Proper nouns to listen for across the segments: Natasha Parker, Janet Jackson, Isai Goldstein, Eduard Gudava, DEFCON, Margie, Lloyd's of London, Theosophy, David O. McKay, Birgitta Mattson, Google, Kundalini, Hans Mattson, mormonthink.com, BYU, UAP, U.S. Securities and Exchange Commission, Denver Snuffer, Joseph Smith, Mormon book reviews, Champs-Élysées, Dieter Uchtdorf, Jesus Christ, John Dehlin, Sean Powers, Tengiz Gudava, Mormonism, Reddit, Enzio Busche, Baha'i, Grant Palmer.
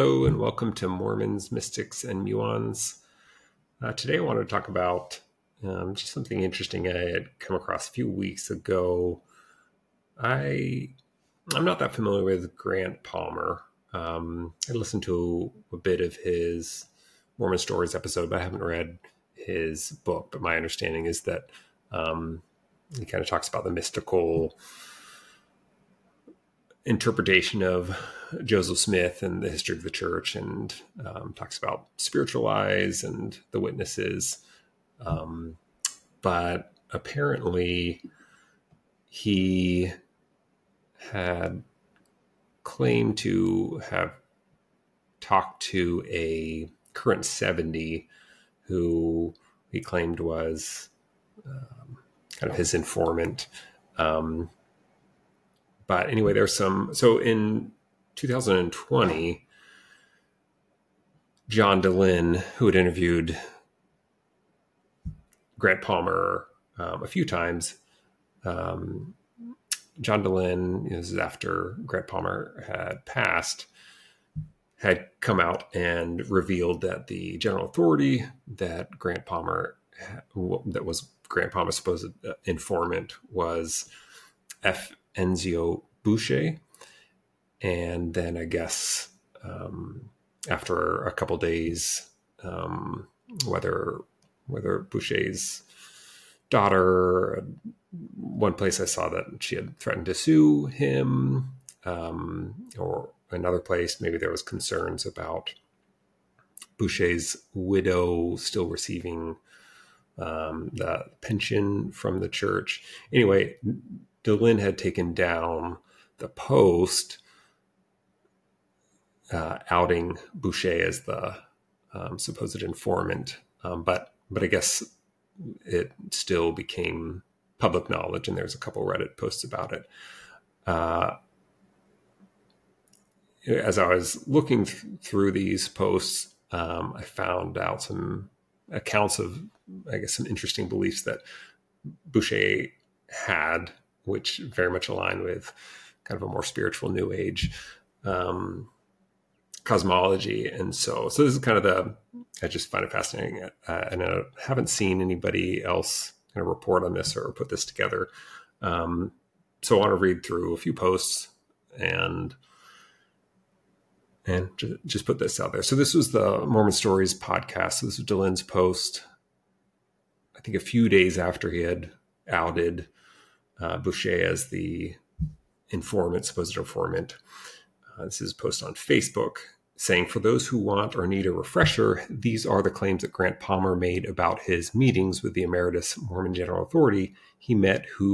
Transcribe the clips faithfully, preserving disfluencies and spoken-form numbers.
Hello and welcome to Mormons, Mystics, and Muons. Uh, today I wanted to talk about um, just something interesting I had come across a few weeks ago. I, I'm not that familiar with Grant Palmer. Um, I listened to a bit of his Mormon Stories episode, but I haven't read his book. But my understanding is that um, he kind of talks about the mystical interpretation of Joseph Smith and the history of the church, and um, talks about spiritual eyes and the witnesses. Um, but apparently he had claimed to have talked to a current seventy who he claimed was um, kind of his informant. Um, But anyway, there's some, so in two thousand twenty, John Dehlin, who had interviewed Grant Palmer um, a few times, um, John Dehlin, you know, this is after Grant Palmer had passed, had come out and revealed that the general authority that Grant Palmer, that was Grant Palmer's supposed informant, was F. Enzio Busche. And then I guess um, after a couple days, um, whether whether Busche's daughter, one place I saw that she had threatened to sue him, um, or another place, maybe there was concerns about Busche's widow still receiving um, the pension from the church. Anyway, Dehlin had taken down the post uh, outing Busche as the um, supposed informant, um, but but I guess it still became public knowledge, and there's a couple Reddit posts about it. Uh, as I was looking th- through these posts, um, I found out some accounts of, I guess, some interesting beliefs that Busche had, which very much align with kind of a more spiritual New Age um, cosmology. And so, so this is kind of the, I just find it fascinating. Uh, and I haven't seen anybody else kind of report on this or put this together. Um, so I want to read through a few posts and, and just put this out there. So this was the Mormon Stories podcast. So this was Dehlin's post, I think a few days after he had outed Uh, Busche as the informant, supposed informant. Uh, this is a post on Facebook saying, for those who want or need a refresher, these are the claims that Grant Palmer made about his meetings with the emeritus Mormon general authority he met who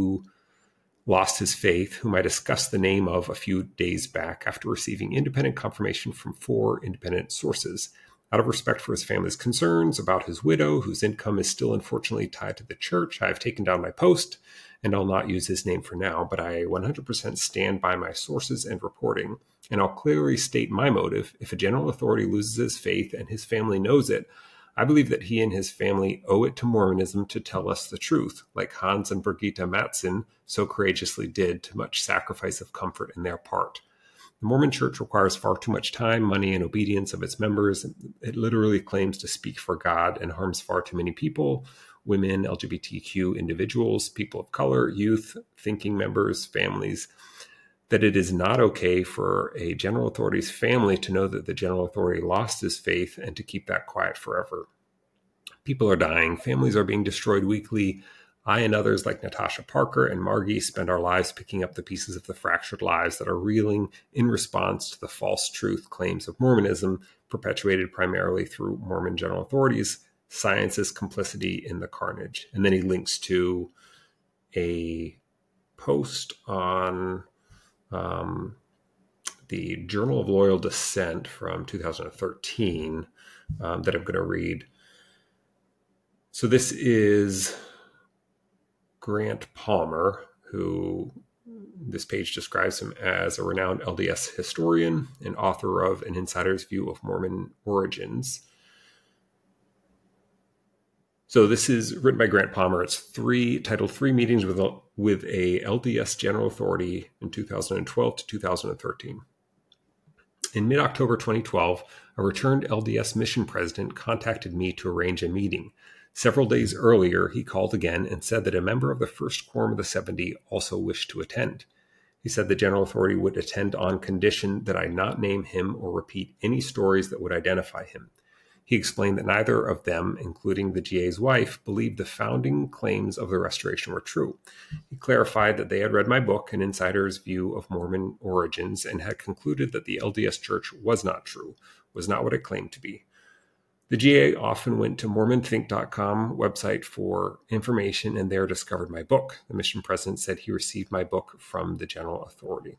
lost his faith, whom I discussed the name of a few days back after receiving independent confirmation from four independent sources. Out of respect for his family's concerns about his widow, whose income is still unfortunately tied to the church, I have taken down my post, and I'll not use his name for now, but I one hundred percent stand by my sources and reporting, and I'll clearly state my motive. If a general authority loses his faith and his family knows it, I believe that he and his family owe it to Mormonism to tell us the truth, like Hans and Birgitta Mattson so courageously did, to much sacrifice of comfort in their part. The Mormon Church requires far too much time, money, and obedience of its members. It literally claims to speak for God and harms far too many people, women, L G B T Q individuals, people of color, youth, thinking members, families, that it is not okay for a general authority's family to know that the general authority lost his faith and to keep that quiet forever. People are dying. Families are being destroyed weekly. I and others like Natasha Parker and Margie spend our lives picking up the pieces of the fractured lives that are reeling in response to the false truth claims of Mormonism, perpetuated primarily through Mormon general authorities, science's complicity in the carnage. And then he links to a post on um, the Journal of Loyal Dissent from two thousand thirteen um, that I'm going to read. So this is Grant Palmer, who this page describes him as a renowned L D S historian and author of An Insider's View of Mormon Origins. So this is written by Grant Palmer. It's three titled Three Meetings with a, with a L D S General Authority in two thousand twelve to two thousand thirteen. In mid-October twenty twelve, a returned L D S mission president contacted me to arrange a meeting. Several days earlier, he called again and said that a member of the First Quorum of the seventy also wished to attend. He said the General Authority would attend on condition that I not name him or repeat any stories that would identify him. He explained that neither of them, including the G A's wife, believed the founding claims of the Restoration were true. He clarified that they had read my book, An Insider's View of Mormon Origins, and had concluded that the L D S Church was not true, was not what it claimed to be. The G A often went to mormon think dot com website for information and there discovered my book. The mission president said he received my book from the General Authority.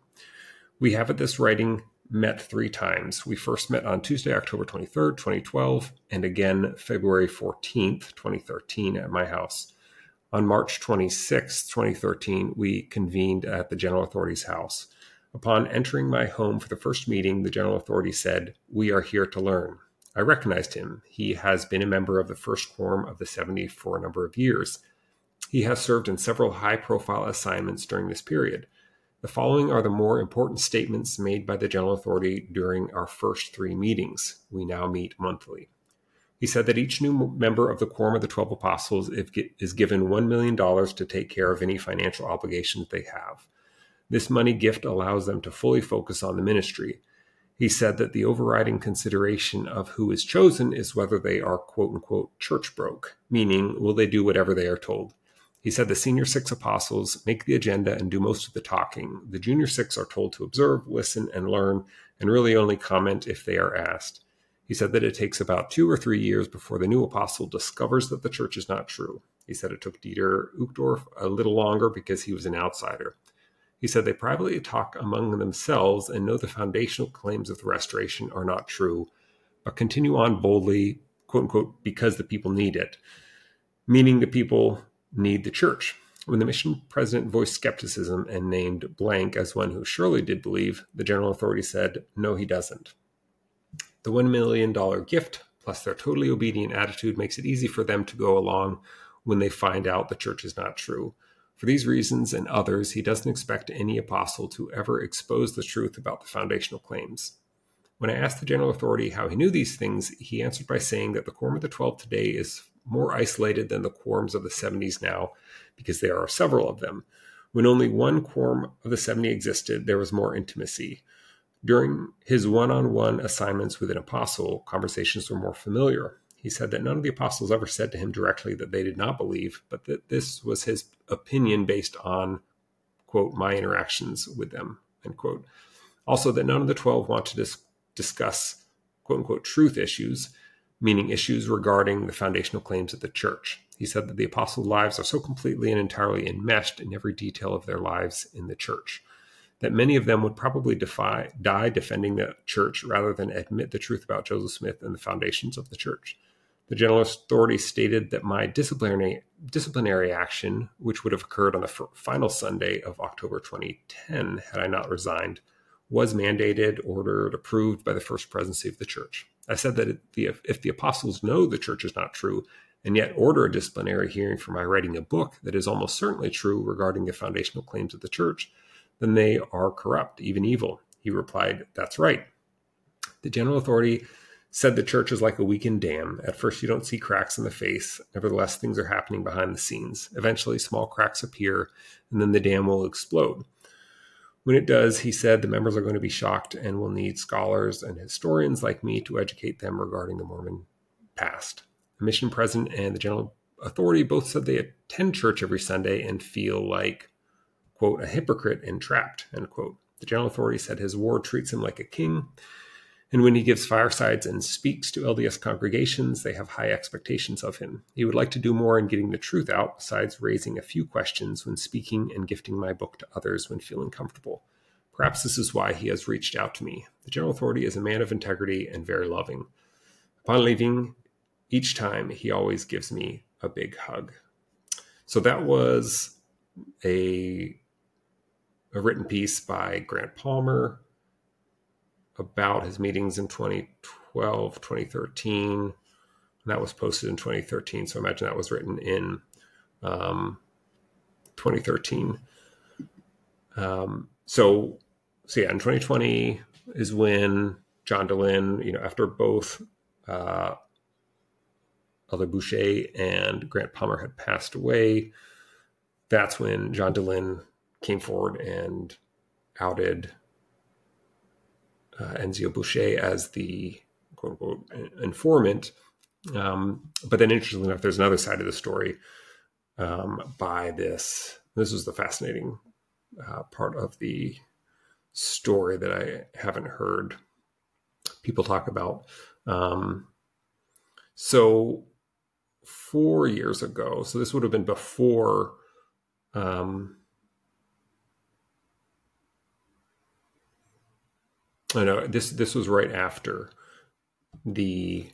We have at this writing met three times. We first met on Tuesday, October twenty-third, twenty twelve, and again February fourteenth, twenty thirteen at my house. On March twenty-sixth, twenty thirteen, we convened at the General Authority's house. Upon entering my home for the first meeting, the General Authority said, "We are here to learn." I recognized him. He has been a member of the First Quorum of the seventy for a number of years. He has served in several high-profile assignments during this period. The following are the more important statements made by the General Authority during our first three meetings. We now meet monthly. He said that each new member of the Quorum of the Twelve Apostles is given one million dollars to take care of any financial obligations they have. This money gift allows them to fully focus on the ministry. He said that the overriding consideration of who is chosen is whether they are quote-unquote church broke, meaning will they do whatever they are told. He said the senior six apostles make the agenda and do most of the talking. The junior six are told to observe, listen, and learn, and really only comment if they are asked. He said that it takes about two or three years before the new apostle discovers that the church is not true. He said it took Dieter Uchtdorf a little longer because he was an outsider. He said they privately talk among themselves and know the foundational claims of the Restoration are not true, but continue on boldly, quote unquote, because the people need it, meaning the people need the church. When the mission president voiced skepticism and named blank as one who surely did believe, the General Authority said, no, he doesn't. The one million dollars gift plus their totally obedient attitude makes it easy for them to go along when they find out the church is not true. For these reasons and others, he doesn't expect any apostle to ever expose the truth about the foundational claims. When I asked the General Authority how he knew these things, he answered by saying that the Quorum of the Twelve today is more isolated than the quorums of the seventies now, because there are several of them. When only one Quorum of the seventy existed, there was more intimacy. During his one-on-one assignments with an apostle, conversations were more familiar. He said that none of the apostles ever said to him directly that they did not believe, but that this was his opinion based on, quote, my interactions with them, end quote. Also, that none of the twelve want to dis- discuss, quote, unquote, truth issues, meaning issues regarding the foundational claims of the church. He said that the apostles' lives are so completely and entirely enmeshed in every detail of their lives in the church that many of them would probably defy, die defending the church rather than admit the truth about Joseph Smith and the foundations of the church. The General Authority stated that my disciplinary, disciplinary action, which would have occurred on the f- final Sunday of October twenty ten had I not resigned, was mandated, ordered, approved by the First Presidency of the Church. I said that if the, if the apostles know the church is not true and yet order a disciplinary hearing for my writing a book that is almost certainly true regarding the foundational claims of the church, then they are corrupt, even evil. He replied, that's right. The General Authority said the church is like a weakened dam. At first, you don't see cracks in the face. Nevertheless, things are happening behind the scenes. Eventually, small cracks appear, and then the dam will explode. When it does, he said, the members are going to be shocked and will need scholars and historians like me to educate them regarding the Mormon past. The mission president and the General Authority both said they attend church every Sunday and feel like, quote, a hypocrite and trapped, end quote. The General Authority said his ward treats him like a king. And when he gives firesides and speaks to L D S congregations, they have high expectations of him. He would like to do more in getting the truth out, besides raising a few questions when speaking and gifting my book to others when feeling comfortable. Perhaps this is why he has reached out to me. The General Authority is a man of integrity and very loving. Upon leaving, each time he always gives me a big hug. So that was a, a written piece by Grant Palmer about his meetings in twenty twelve, twenty thirteen, and that was posted in twenty thirteen. So I imagine that was written in um, twenty thirteen. Um, so, so yeah, in twenty twenty, is when John Dehlin, you know, after both uh, Elder Busche and Grant Palmer had passed away, that's when John Dehlin came forward and outed uh, Enzio Busche as the quote-unquote informant. Um, but then interestingly enough, there's another side of the story um, by this. This was the fascinating uh, part of the story that I haven't heard people talk about. Um, so four years ago, so this would have been before um, I know this, this was right after the,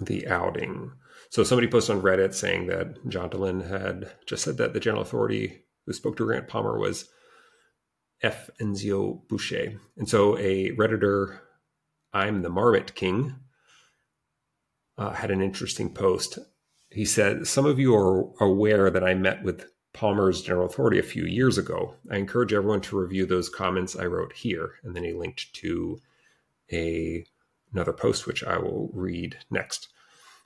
the outing. So somebody posted on Reddit saying that John Dehlin had just said that the general authority who spoke to Grant Palmer was F. Enzio Busche. And so a Redditor, I'm the Marmot King, uh, had an interesting post. He said, some of you are aware that I met with Palmer's general authority a few years ago. I encourage everyone to review those comments I wrote here. And then he linked to a, another post, which I will read next.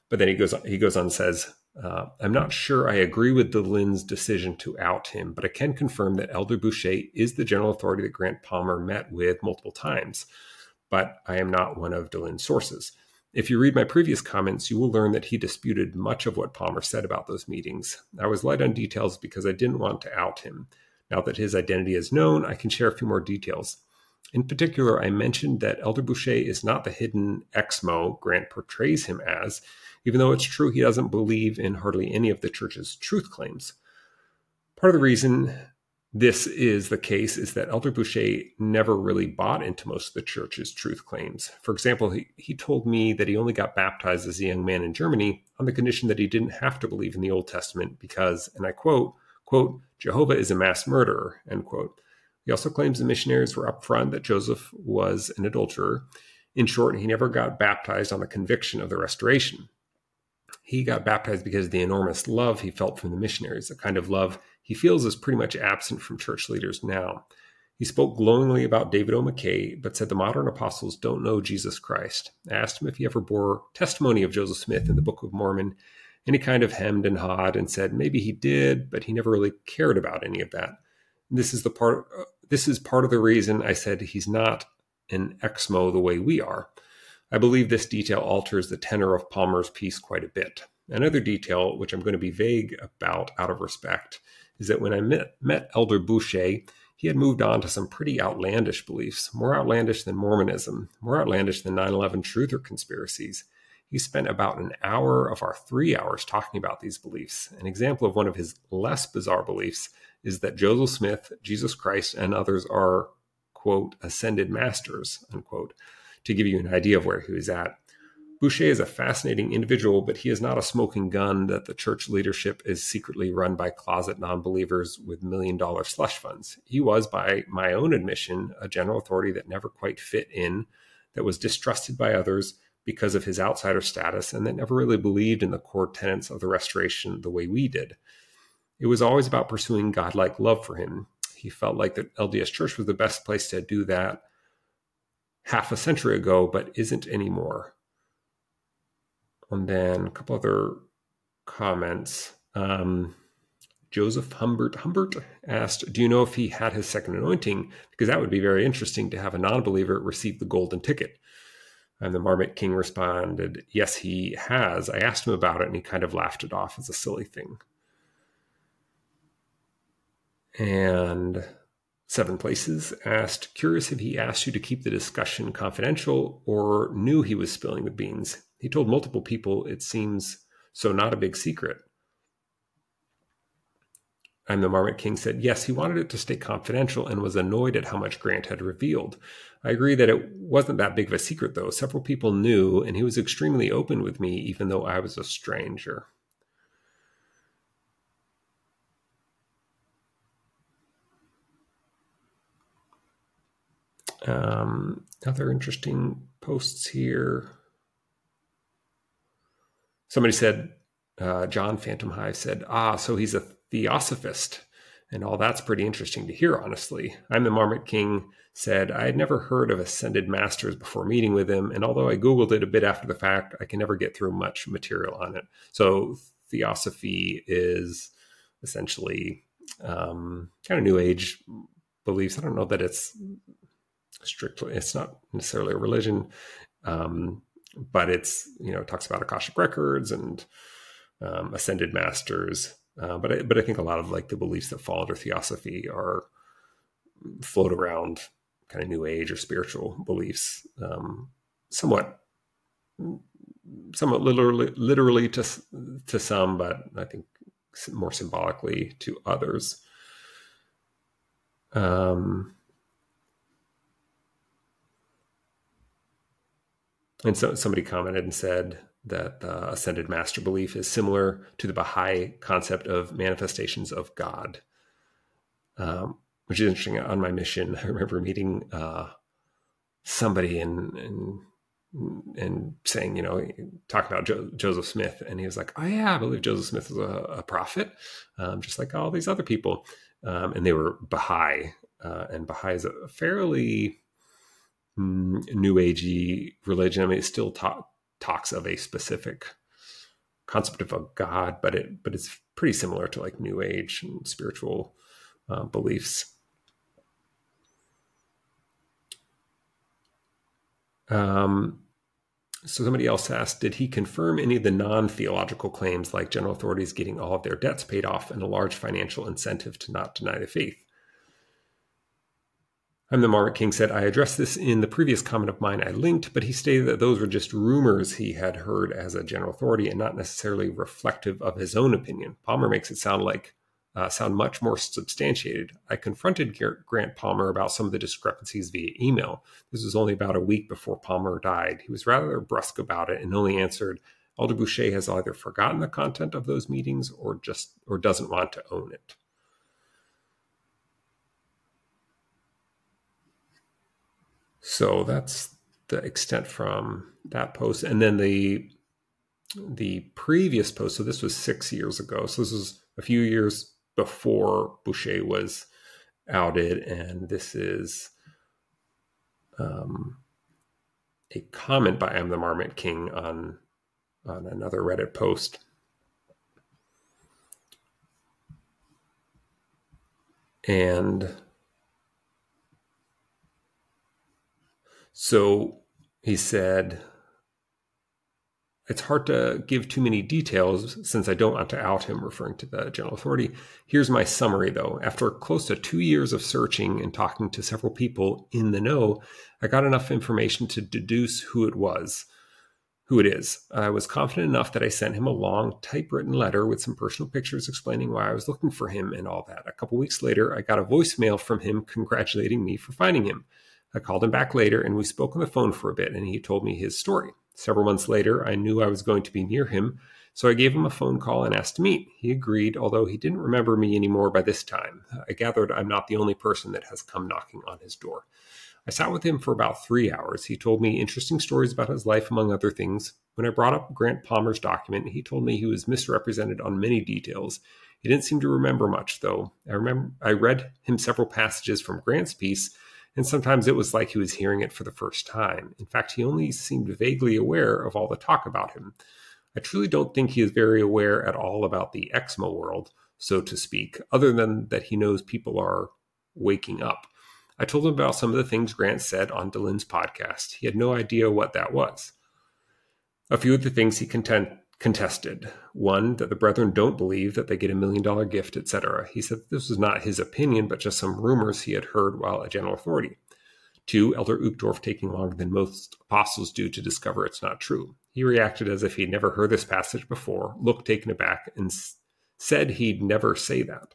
But then he goes on, he goes on and says, uh, I'm not sure I agree with Dehlin's decision to out him, but I can confirm that Elder Busche is the general authority that Grant Palmer met with multiple times, but I am not one of Dehlin's sources. If you read my previous comments, you will learn that he disputed much of what Palmer said about those meetings. I was light on details because I didn't want to out him. Now that his identity is known, I can share a few more details. In particular, I mentioned that Elder Busche is not the hidden exmo Grant portrays him as, even though it's true he doesn't believe in hardly any of the church's truth claims. Part of the reason this is the case is that Elder Busche never really bought into most of the church's truth claims. For example, he, he told me that he only got baptized as a young man in Germany on the condition that he didn't have to believe in the Old Testament because, and I quote, quote, Jehovah is a mass murderer, end quote. He also claims the missionaries were upfront that Joseph was an adulterer. In short, he never got baptized on the conviction of the restoration. He got baptized because of the enormous love he felt from the missionaries, a kind of love he feels is pretty much absent from church leaders now. He spoke glowingly about David O. McKay, but said the modern apostles don't know Jesus Christ. I asked him if he ever bore testimony of Joseph Smith in the Book of Mormon, and he kind of hemmed and hawed and said maybe he did, but he never really cared about any of that. And this is the part. Uh, this is part of the reason I said he's not an exmo the way we are. I believe this detail alters the tenor of Palmer's piece quite a bit. Another detail, which I'm going to be vague about out of respect, is that when I met, met Elder Busche, he had moved on to some pretty outlandish beliefs, more outlandish than Mormonism, more outlandish than nine eleven truth or conspiracies. He spent about an hour of our three hours talking about these beliefs. An example of one of his less bizarre beliefs is that Joseph Smith, Jesus Christ, and others are, quote, ascended masters, unquote, to give you an idea of where he was at. Busche is a fascinating individual, but he is not a smoking gun that the church leadership is secretly run by closet non-believers with million-dollar slush funds. He was, by my own admission, a general authority that never quite fit in, that was distrusted by others because of his outsider status, and that never really believed in the core tenets of the Restoration the way we did. It was always about pursuing godlike love for him. He felt like the L D S Church was the best place to do that half a century ago, but isn't anymore. And then a couple other comments. Um, Joseph Humbert Humbert asked, do you know if he had his second anointing? Because that would be very interesting to have a non-believer receive the golden ticket. And the Marmot King responded, yes, he has. I asked him about it and he kind of laughed it off as a silly thing. And Seven Places asked, curious if he asked you to keep the discussion confidential or knew he was spilling the beans. He told multiple people, it seems, so not a big secret. And the Marmot King said, yes, he wanted it to stay confidential and was annoyed at how much Grant had revealed. I agree that it wasn't that big of a secret, though. Several people knew, and he was extremely open with me, even though I was a stranger. Um, other interesting posts here. Somebody said, uh, John Phantom Hive said, ah, so he's a theosophist. And all that's pretty interesting to hear, honestly. I'm the Marmot King said, I had never heard of Ascended Masters before meeting with him. And although I Googled it a bit after the fact, I can never get through much material on it. So theosophy is essentially um, kind of New Age beliefs. I don't know that it's strictly, it's not necessarily a religion, um, but it's, you know, it talks about Akashic Records and um, Ascended Masters. Uh, but I, but I think a lot of like the beliefs that fall under theosophy are float around kind of New Age or spiritual beliefs, um, somewhat somewhat literally literally to to some, but I think more symbolically to others. Um, and so somebody commented and said that the Ascended Master belief is similar to the Baha'i concept of manifestations of God, um, which is interesting. On my mission, I remember meeting uh, somebody and, and and saying, you know, talking about jo- Joseph Smith, and he was like, oh yeah, I believe Joseph Smith was a, a prophet, um, just like all these other people. Um, and they were Baha'i, uh, and Baha'i is a fairly mm, New Agey religion. I mean, it's still taught, talks of a specific concept of a God, but it but it's pretty similar to like New Age and spiritual uh, beliefs. Um, so somebody else asked, did he confirm any of the non-theological claims like general authorities getting all of their debts paid off and a large financial incentive to not deny the faith? I'm the Marmot King said, I addressed this in the previous comment of mine I linked, but he stated that those were just rumors he had heard as a general authority and not necessarily reflective of his own opinion. Palmer makes it sound like, uh, sound much more substantiated. I confronted Grant Palmer about some of the discrepancies via email. This was only about a week before Palmer died. He was rather brusque about it and only answered, Elder Busche has either forgotten the content of those meetings or just, or doesn't want to own it. So that's the extent from that post. And then the the previous post, so this was six years ago. So this was a few years before Busche was outed. And this is um, a comment by I'm the Marmot King on, on another Reddit post. And so he said, it's hard to give too many details since I don't want to out him, referring to the general authority. Here's my summary, though. After close to two years of searching and talking to several people in the know, I got enough information to deduce who it was, who it is. I was confident enough that I sent him a long typewritten letter with some personal pictures explaining why I was looking for him and all that. A couple weeks later, I got a voicemail from him congratulating me for finding him. I called him back later and we spoke on the phone for a bit and he told me his story. Several months later, I knew I was going to be near him, so I gave him a phone call and asked to meet. He agreed, although he didn't remember me anymore by this time. I gathered I'm not the only person that has come knocking on his door. I sat with him for about three hours. He told me interesting stories about his life, among other things. When I brought up Grant Palmer's document, he told me he was misrepresented on many details. He didn't seem to remember much, though. I remember I read him several passages from Grant's piece, and sometimes it was like he was hearing it for the first time. In fact, he only seemed vaguely aware of all the talk about him. I truly don't think he is very aware at all about the eczema world, so to speak, other than that he knows people are waking up. I told him about some of the things Grant said on Dehlin's podcast. He had no idea what that was. A few of the things he contend- contested. One, that the brethren don't believe that they get a million dollar gift, et cetera. He said this was not his opinion, but just some rumors he had heard while a general authority. Two, Elder Uchtdorf taking longer than most apostles do to discover it's not true. He reacted as if he'd never heard this passage before, looked taken aback, and s- said he'd never say that.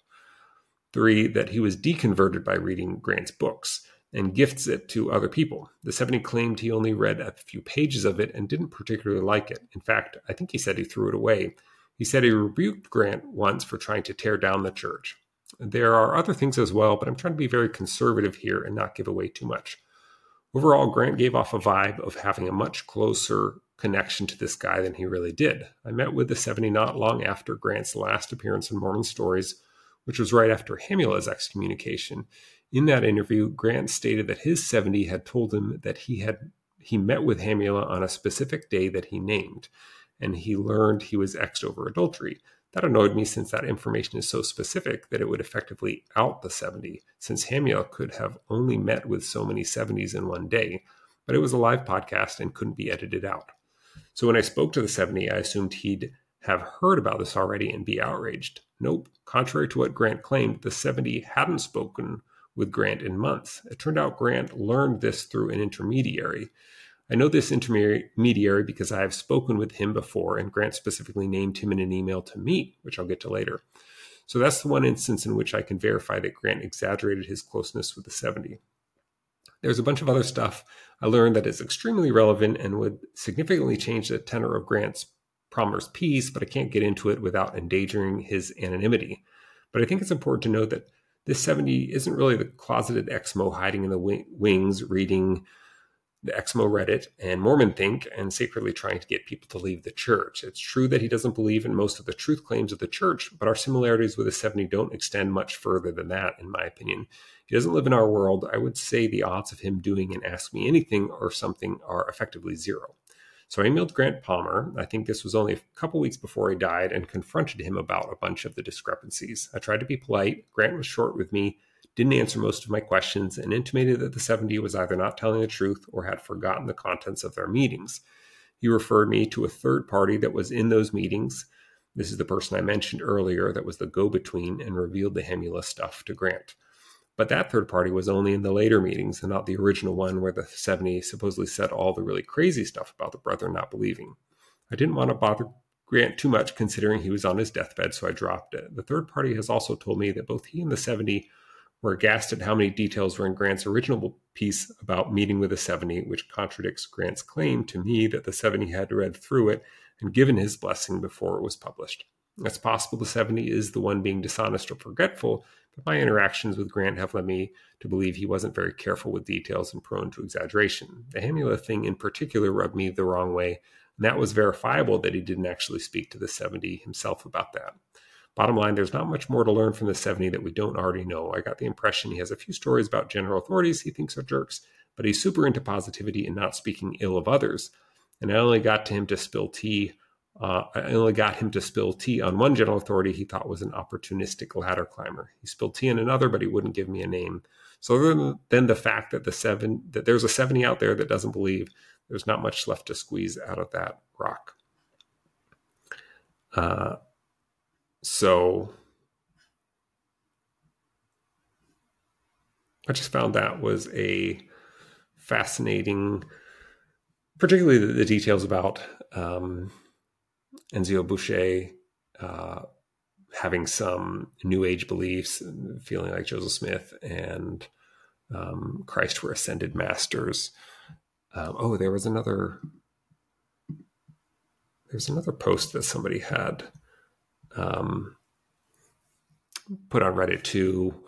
Three, that he was deconverted by reading Grant's books and gifts it to other people. The seventy claimed he only read a few pages of it and didn't particularly like it. In fact, I think he said he threw it away. He said he rebuked Grant once for trying to tear down the church. There are other things as well, but I'm trying to be very conservative here and not give away too much. Overall, Grant gave off a vibe of having a much closer connection to this guy than he really did. I met with the seventy not long after Grant's last appearance in Mormon Stories, which was right after Hamula's excommunication. In that interview, Grant stated that his seventy had told him that he had he met with Hamula on a specific day that he named, and he learned he was exed over adultery. That annoyed me, since that information is so specific that it would effectively out the seventy, since Hamula could have only met with so many seventies in one day, but it was a live podcast and couldn't be edited out. So when I spoke to the seventy, I assumed he'd have heard about this already and be outraged. Nope. Contrary to what Grant claimed, the seventy hadn't spoken with Grant in months. It turned out Grant learned this through an intermediary. I know this intermediary because I have spoken with him before, and Grant specifically named him in an email to me, which I'll get to later. So that's the one instance in which I can verify that Grant exaggerated his closeness with the seventy. There's a bunch of other stuff I learned that is extremely relevant and would significantly change the tenor of Grant's Palmer's piece, but I can't get into it without endangering his anonymity. But I think it's important to note that this seventy isn't really the closeted Exmo hiding in the w- wings, reading the Exmo Reddit and Mormon Think and secretly trying to get people to leave the church. It's true that he doesn't believe in most of the truth claims of the church, but our similarities with the seventy don't extend much further than that, in my opinion. He doesn't live in our world. I would say the odds of him doing an Ask Me Anything or something are effectively zero. So I emailed Grant Palmer, I think this was only a couple weeks before he died, and confronted him about a bunch of the discrepancies. I tried to be polite. Grant was short with me, didn't answer most of my questions, and intimated that the seventy was either not telling the truth or had forgotten the contents of their meetings. He referred me to a third party that was in those meetings. This is the person I mentioned earlier that was the go-between and revealed the Hamula stuff to Grant. But that third party was only in the later meetings and not the original one where the seventy supposedly said all the really crazy stuff about the brethren not believing. I didn't want to bother Grant too much considering he was on his deathbed, so I dropped it. The third party has also told me that both he and the seventy were aghast at how many details were in Grant's original piece about meeting with the seventy, which contradicts Grant's claim to me that the seventy had read through it and given his blessing before it was published. It's possible the seventy is the one being dishonest or forgetful, but my interactions with Grant have led me to believe he wasn't very careful with details and prone to exaggeration. The Hamula thing in particular rubbed me the wrong way, and that was verifiable that he didn't actually speak to the seventy himself about that. Bottom line, there's not much more to learn from the seventy that we don't already know. I got the impression he has a few stories about general authorities he thinks are jerks, but he's super into positivity and not speaking ill of others. And I only got to him to spill tea Uh, I only got him to spill tea on one general authority he thought was an opportunistic ladder climber. He spilled tea on another, but he wouldn't give me a name. So other than, than the fact that the seven that there's a seventy out there that doesn't believe, there's not much left to squeeze out of that rock. Uh, so I just found that was a fascinating, particularly the, the details about um, Enzio Busche uh, having some New Age beliefs, feeling like Joseph Smith and um, Christ were ascended masters. Um, oh, there was another. There's another post that somebody had um, put on Reddit too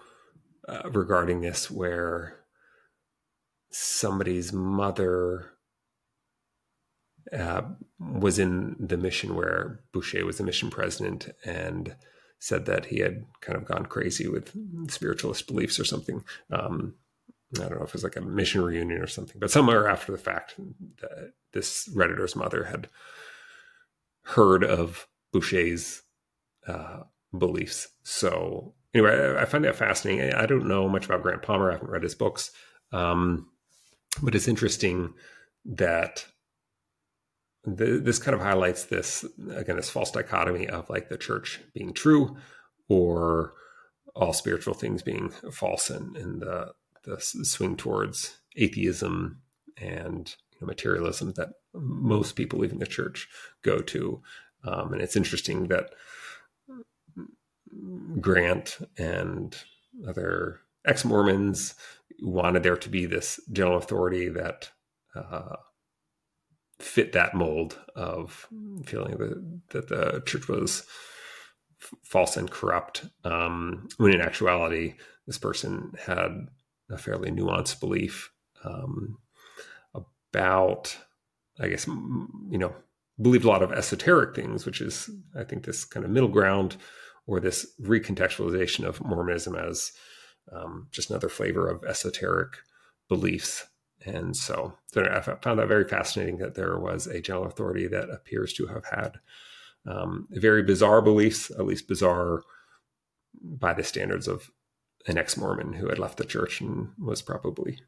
uh, regarding this, where somebody's mother Uh, was in the mission where Busche was the mission president and said that he had kind of gone crazy with spiritualist beliefs or something. Um, I don't know if it was like a mission reunion or something, but somewhere after the fact, the, this Redditor's mother had heard of Busche's uh, beliefs. So anyway, I, I find that fascinating. I, I don't know much about Grant Palmer. I haven't read his books, um, but it's interesting that The, this kind of highlights this, again, this false dichotomy of like the church being true or all spiritual things being false, and, and the, the swing towards atheism and you know, materialism that most people leaving the church go to. Um, and it's interesting that Grant and other ex-Mormons wanted there to be this general authority that uh, fit that mold of feeling that, that the church was f- false and corrupt. Um, when in actuality, this person had a fairly nuanced belief um, about, I guess, you know, believed a lot of esoteric things, which is, I think, this kind of middle ground or this recontextualization of Mormonism as um, just another flavor of esoteric beliefs. And so, so I found that very fascinating that there was a general authority that appears to have had um, very bizarre beliefs, at least bizarre by the standards of an ex-Mormon who had left the church and was probably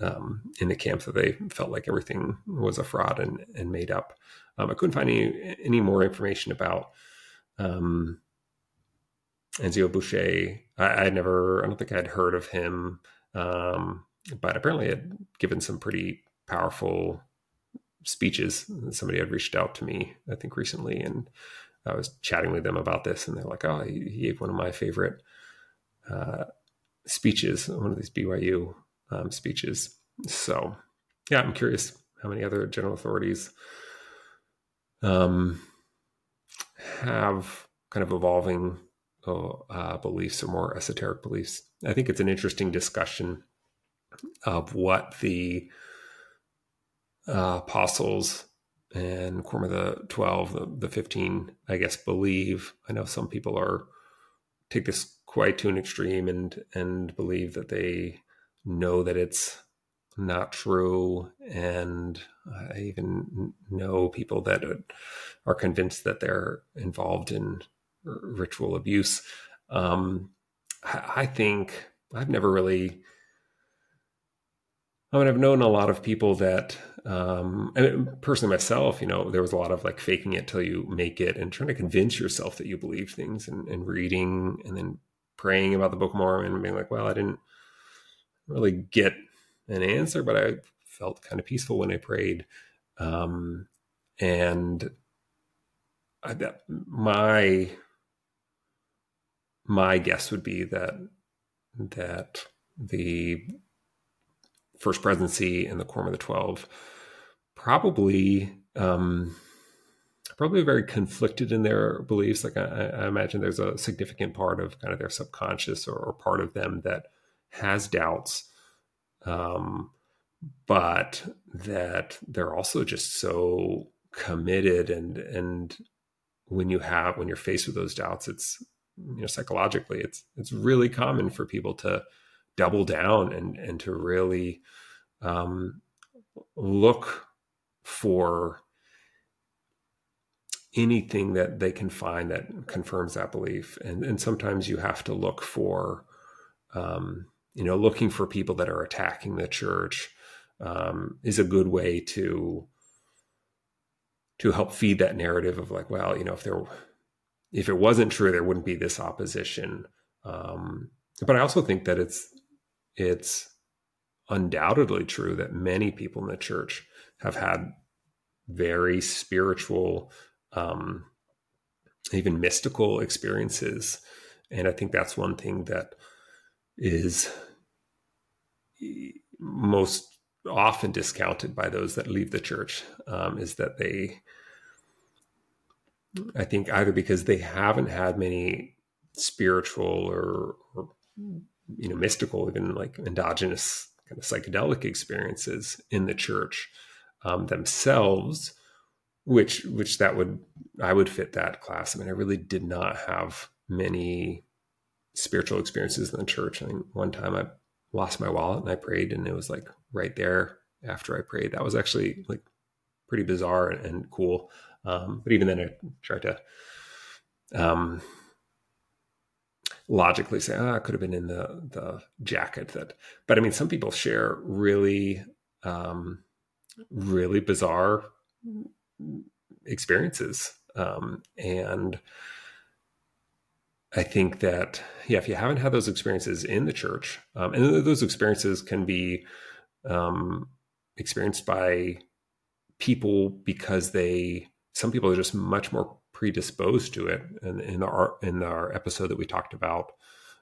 um, in the camp that they felt like everything was a fraud and, and made up. Um, I couldn't find any, any more information about um, Enzio Busche. I, I never, I don't think I'd heard of him. Um, But apparently had given some pretty powerful speeches. Somebody had reached out to me, I think recently, and I was chatting with them about this. And they're like, oh, he gave one of my favorite uh, speeches, one of these B Y U um, speeches. So yeah, I'm curious how many other general authorities um, have kind of evolving uh, beliefs or more esoteric beliefs. I think it's an interesting discussion of what the uh, apostles and quorum of the twelve, the, the fifteen, I guess, believe. I know some people are take this quite to an extreme and and believe that they know that it's not true. And I even know people that are convinced that they're involved in ritual abuse. Um, I, I think I've never really. I mean, I've known a lot of people that, um, I mean, personally myself, you know, there was a lot of like faking it till you make it and trying to convince yourself that you believe things and, and reading and then praying about the Book of Mormon and being like, well, I didn't really get an answer, but I felt kind of peaceful when I prayed. Um, and I, that my, my guess would be that, that the First Presidency and the Quorum of the Twelve, probably, um, probably very conflicted in their beliefs. Like I, I imagine there's a significant part of kind of their subconscious or, or part of them that has doubts, um, but that they're also just so committed. And and when you have when you're faced with those doubts, it's you know psychologically, it's it's really common for people to double down and, and to really um, look for anything that they can find that confirms that belief. And, and sometimes you have to look for, um, you know, looking for people that are attacking the church um, is a good way to, to help feed that narrative of like, well, you know, if there, if it wasn't true, there wouldn't be this opposition. Um, But I also think that it's it's undoubtedly true that many people in the church have had very spiritual, um, even mystical experiences. And I think that's one thing that is most often discounted by those that leave the church, um, is that they, I think either because they haven't had many spiritual or, or you know, mystical, even like endogenous kind of psychedelic experiences in the church um, themselves, which, which that would, I would fit that class. I mean, I really did not have many spiritual experiences in the church. I think one time I lost my wallet and I prayed and it was like right there after I prayed. That was actually like pretty bizarre and, and cool. Um, but even then I tried to, um, logically say, ah, oh, it could have been in the, the jacket that, but I mean, some people share really, um, really bizarre experiences. Um, and I think that, yeah, if you haven't had those experiences in the church, um, and those experiences can be, um, experienced by people because they, some people are just much more predisposed to it. And in our in our episode that we talked about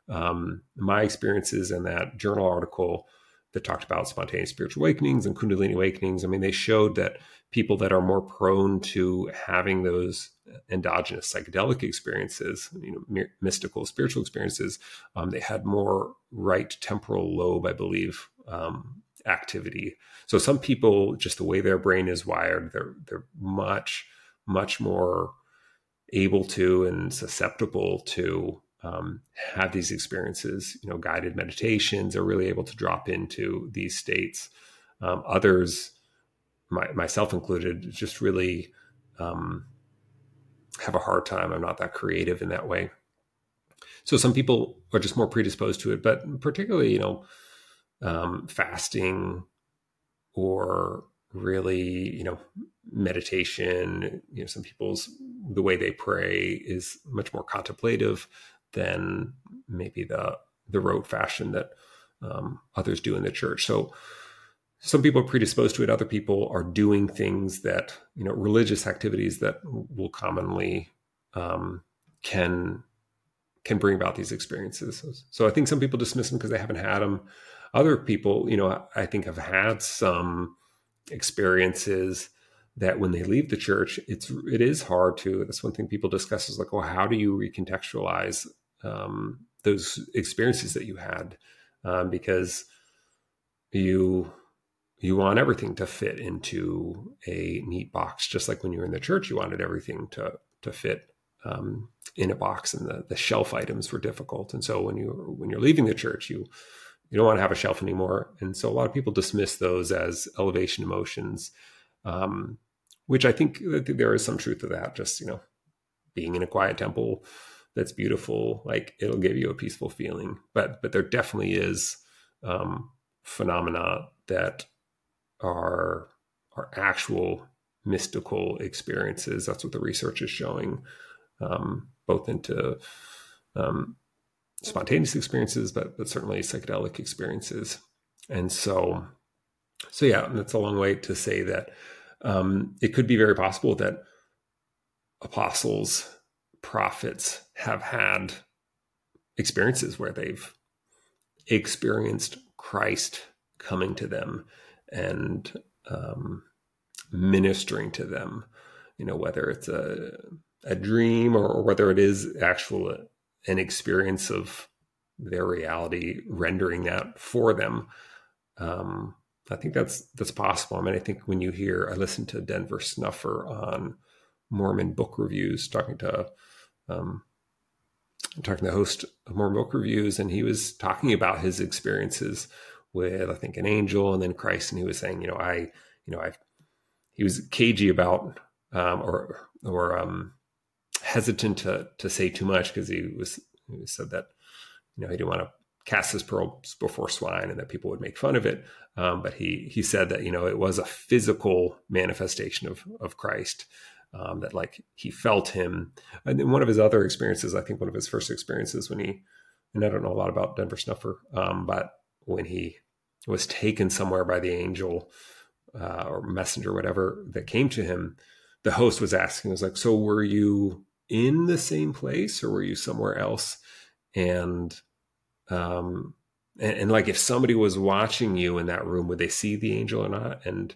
um, my experiences in that journal article that talked about spontaneous spiritual awakenings and Kundalini awakenings, I mean, they showed that people that are more prone to having those endogenous psychedelic experiences, you know, mystical spiritual experiences, um, they had more right temporal lobe, I believe, um, activity. So some people, just the way their brain is wired, they're they're much much more able to and susceptible to um, have these experiences, you know, guided meditations, are really able to drop into these states. Um, others, my, myself included, just really um, have a hard time. I'm not that creative in that way. So some people are just more predisposed to it, but particularly, you know, um, fasting or really, you know, meditation, you know, some people's, the way they pray is much more contemplative than maybe the, the rote fashion that um, others do in the church. So some people are predisposed to it. Other people are doing things that, you know, religious activities that will commonly um, can can bring about these experiences. So I think some people dismiss them because they haven't had them. Other people, you know, I think have had some experiences that when they leave the church, it's, it is hard to, that's one thing people discuss is like, well, how do you recontextualize um, those experiences that you had? Um, because you, you want everything to fit into a neat box. Just like when you were in the church, you wanted everything to, to fit um, in a box, and the, the shelf items were difficult. And so when you, when you're leaving the church, you, you don't want to have a shelf anymore. And so a lot of people dismiss those as elevation emotions, um, which I think there is some truth to that. Just, you know, being in a quiet temple that's beautiful, like it'll give you a peaceful feeling, but, but there definitely is, um, phenomena that are, are actual mystical experiences. That's what the research is showing, um, both into, um, spontaneous experiences, but but certainly psychedelic experiences. And so, so yeah, that's a long way to say that um, it could be very possible that apostles, prophets have had experiences where they've experienced Christ coming to them and um, ministering to them, you know, whether it's a, a dream or, or whether it is actual an experience of their reality rendering that for them. Um, I think that's, that's possible. I mean, I think when you hear, I listened to Denver Snuffer on Mormon book reviews, talking to, um, talking to the host of Mormon book reviews. And he was talking about his experiences with, I think, an angel and then Christ. And he was saying, you know, I, you know, I, he was cagey about, um, or, or, um, hesitant to to say too much because he was he said that, you know, he didn't want to cast his pearls before swine and that people would make fun of it. Um, but he he said that, you know, it was a physical manifestation of of Christ, um, that like he felt him. And then one of his other experiences, I think one of his first experiences when he, and I don't know a lot about Denver Snuffer, um, but when he was taken somewhere by the angel uh, or messenger, whatever, that came to him, the host was asking, was like, so were you in the same place or were you somewhere else? And, um, and, and like, if somebody was watching you in that room, would they see the angel or not? And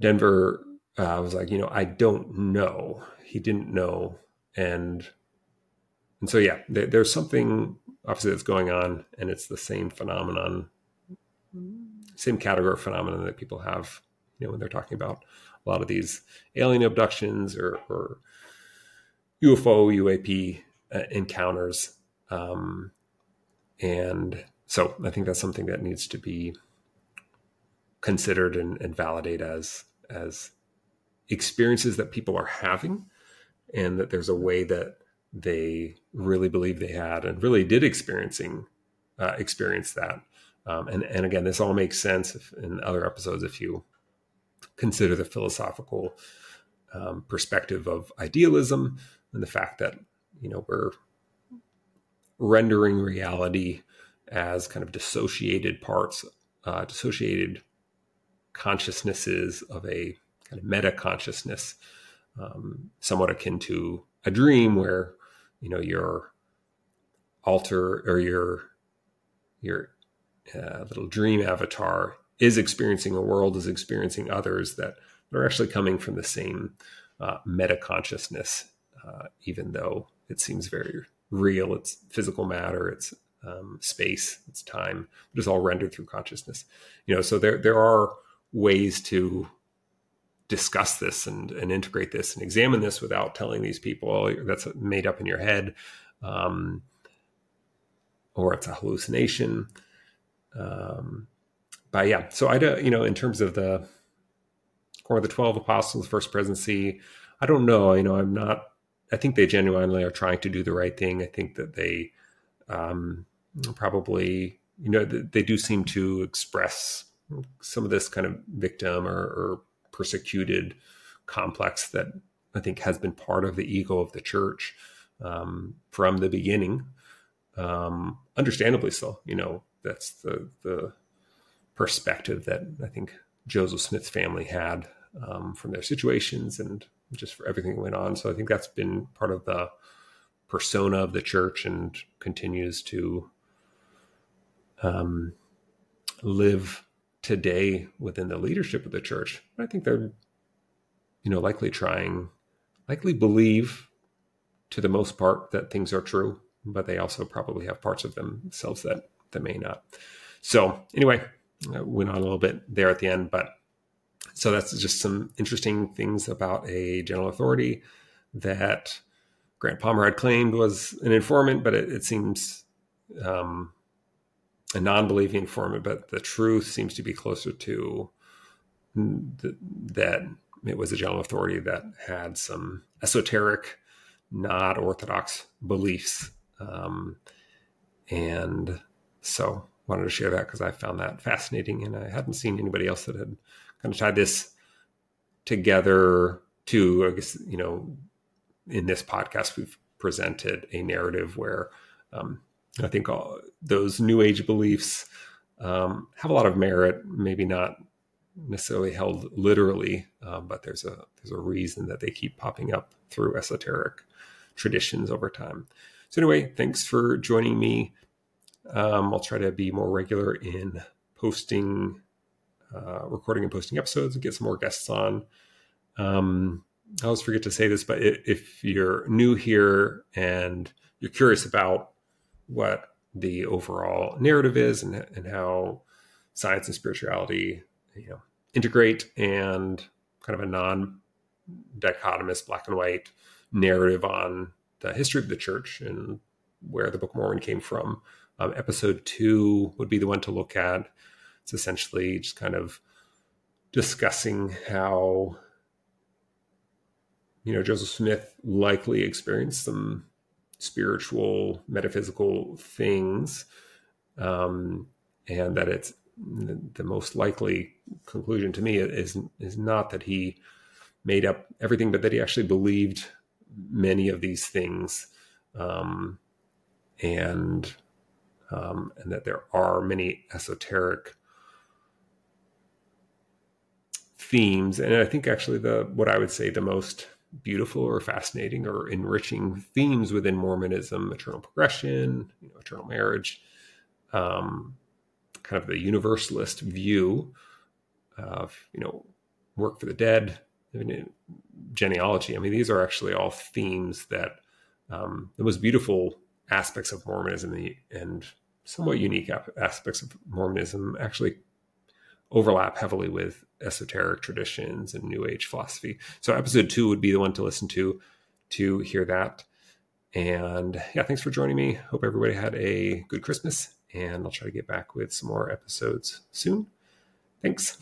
Denver, uh, was like, you know, I don't know. He didn't know. And, and so, yeah, there, there's something obviously that's going on, and it's the same phenomenon, same category of phenomenon that people have, you know, when they're talking about a lot of these alien abductions or, or U F O, U A P uh, encounters. Um, and so I think that's something that needs to be considered and, and validated as, as experiences that people are having, and that there's a way that they really believe they had and really did experiencing, uh, experience that. Um, and, and again, this all makes sense if, in other episodes, if you consider the philosophical um, perspective of idealism and the fact that, you know, we're rendering reality as kind of dissociated parts, uh, dissociated consciousnesses of a kind of meta consciousness, um, somewhat akin to a dream where, you know, your alter or your, your uh, little dream avatar is experiencing a world, is experiencing others that are actually coming from the same uh, meta-consciousness, uh, even though it seems very real. It's physical matter, it's um, space, it's time, but it's all rendered through consciousness. You know, so there there are ways to discuss this and, and integrate this and examine this without telling these people, oh, that's made up in your head, um, or it's a hallucination. Um, but yeah, so I don't, you know, in terms of the core of the twelve apostles, first presidency, I don't know, you know, I'm not, I think they genuinely are trying to do the right thing. I think that they um, probably, you know, th- they do seem to express some of this kind of victim or, or persecuted complex that I think has been part of the ego of the church um, from the beginning. Um, understandably so, you know, that's the, the perspective that I think Joseph Smith's family had um, from their situations and just for everything that went on. So I think that's been part of the persona of the church and continues to um, live today within the leadership of the church. I think they're, you know, likely trying, likely believe to the most part that things are true, but they also probably have parts of themselves that, that may not. So anyway, I went on a little bit there at the end, but so that's just some interesting things about a general authority that Grant Palmer had claimed was an informant, but it, it seems um, a non-believing informant, but the truth seems to be closer to the, that it was a general authority that had some esoteric, not orthodox beliefs. Um, and so wanted to share that because I found that fascinating and I hadn't seen anybody else that had kind of tie this together to, I guess, you know, in this podcast, we've presented a narrative where um, I think all those New Age beliefs um, have a lot of merit, maybe not necessarily held literally, uh, but there's a, there's a reason that they keep popping up through esoteric traditions over time. So anyway, thanks for joining me. Um, I'll try to be more regular in posting Uh, recording and posting episodes and get some more guests on. Um, I always forget to say this, but if, if you're new here and you're curious about what the overall narrative is and, and how science and spirituality, you know, integrate and kind of a non-dichotomous black and white narrative on the history of the church and where the Book of Mormon came from, um, episode two would be the one to look at. It's essentially just kind of discussing how, you know, Joseph Smith likely experienced some spiritual, metaphysical things, um, and that it's the most likely conclusion to me is is not that he made up everything, but that he actually believed many of these things, um, and um, and that there are many esoteric themes. And I think actually the, what I would say the most beautiful or fascinating or enriching themes within Mormonism, eternal progression, you know, eternal marriage, um, kind of the universalist view of, you know, work for the dead, I mean, genealogy. I mean, these are actually all themes that, um, the most beautiful aspects of Mormonism and somewhat unique aspects of Mormonism actually overlap heavily with esoteric traditions and New Age philosophy. So episode two would be the one to listen to, to hear that. And yeah, thanks for joining me. Hope everybody had a good Christmas, and I'll try to get back with some more episodes soon. Thanks.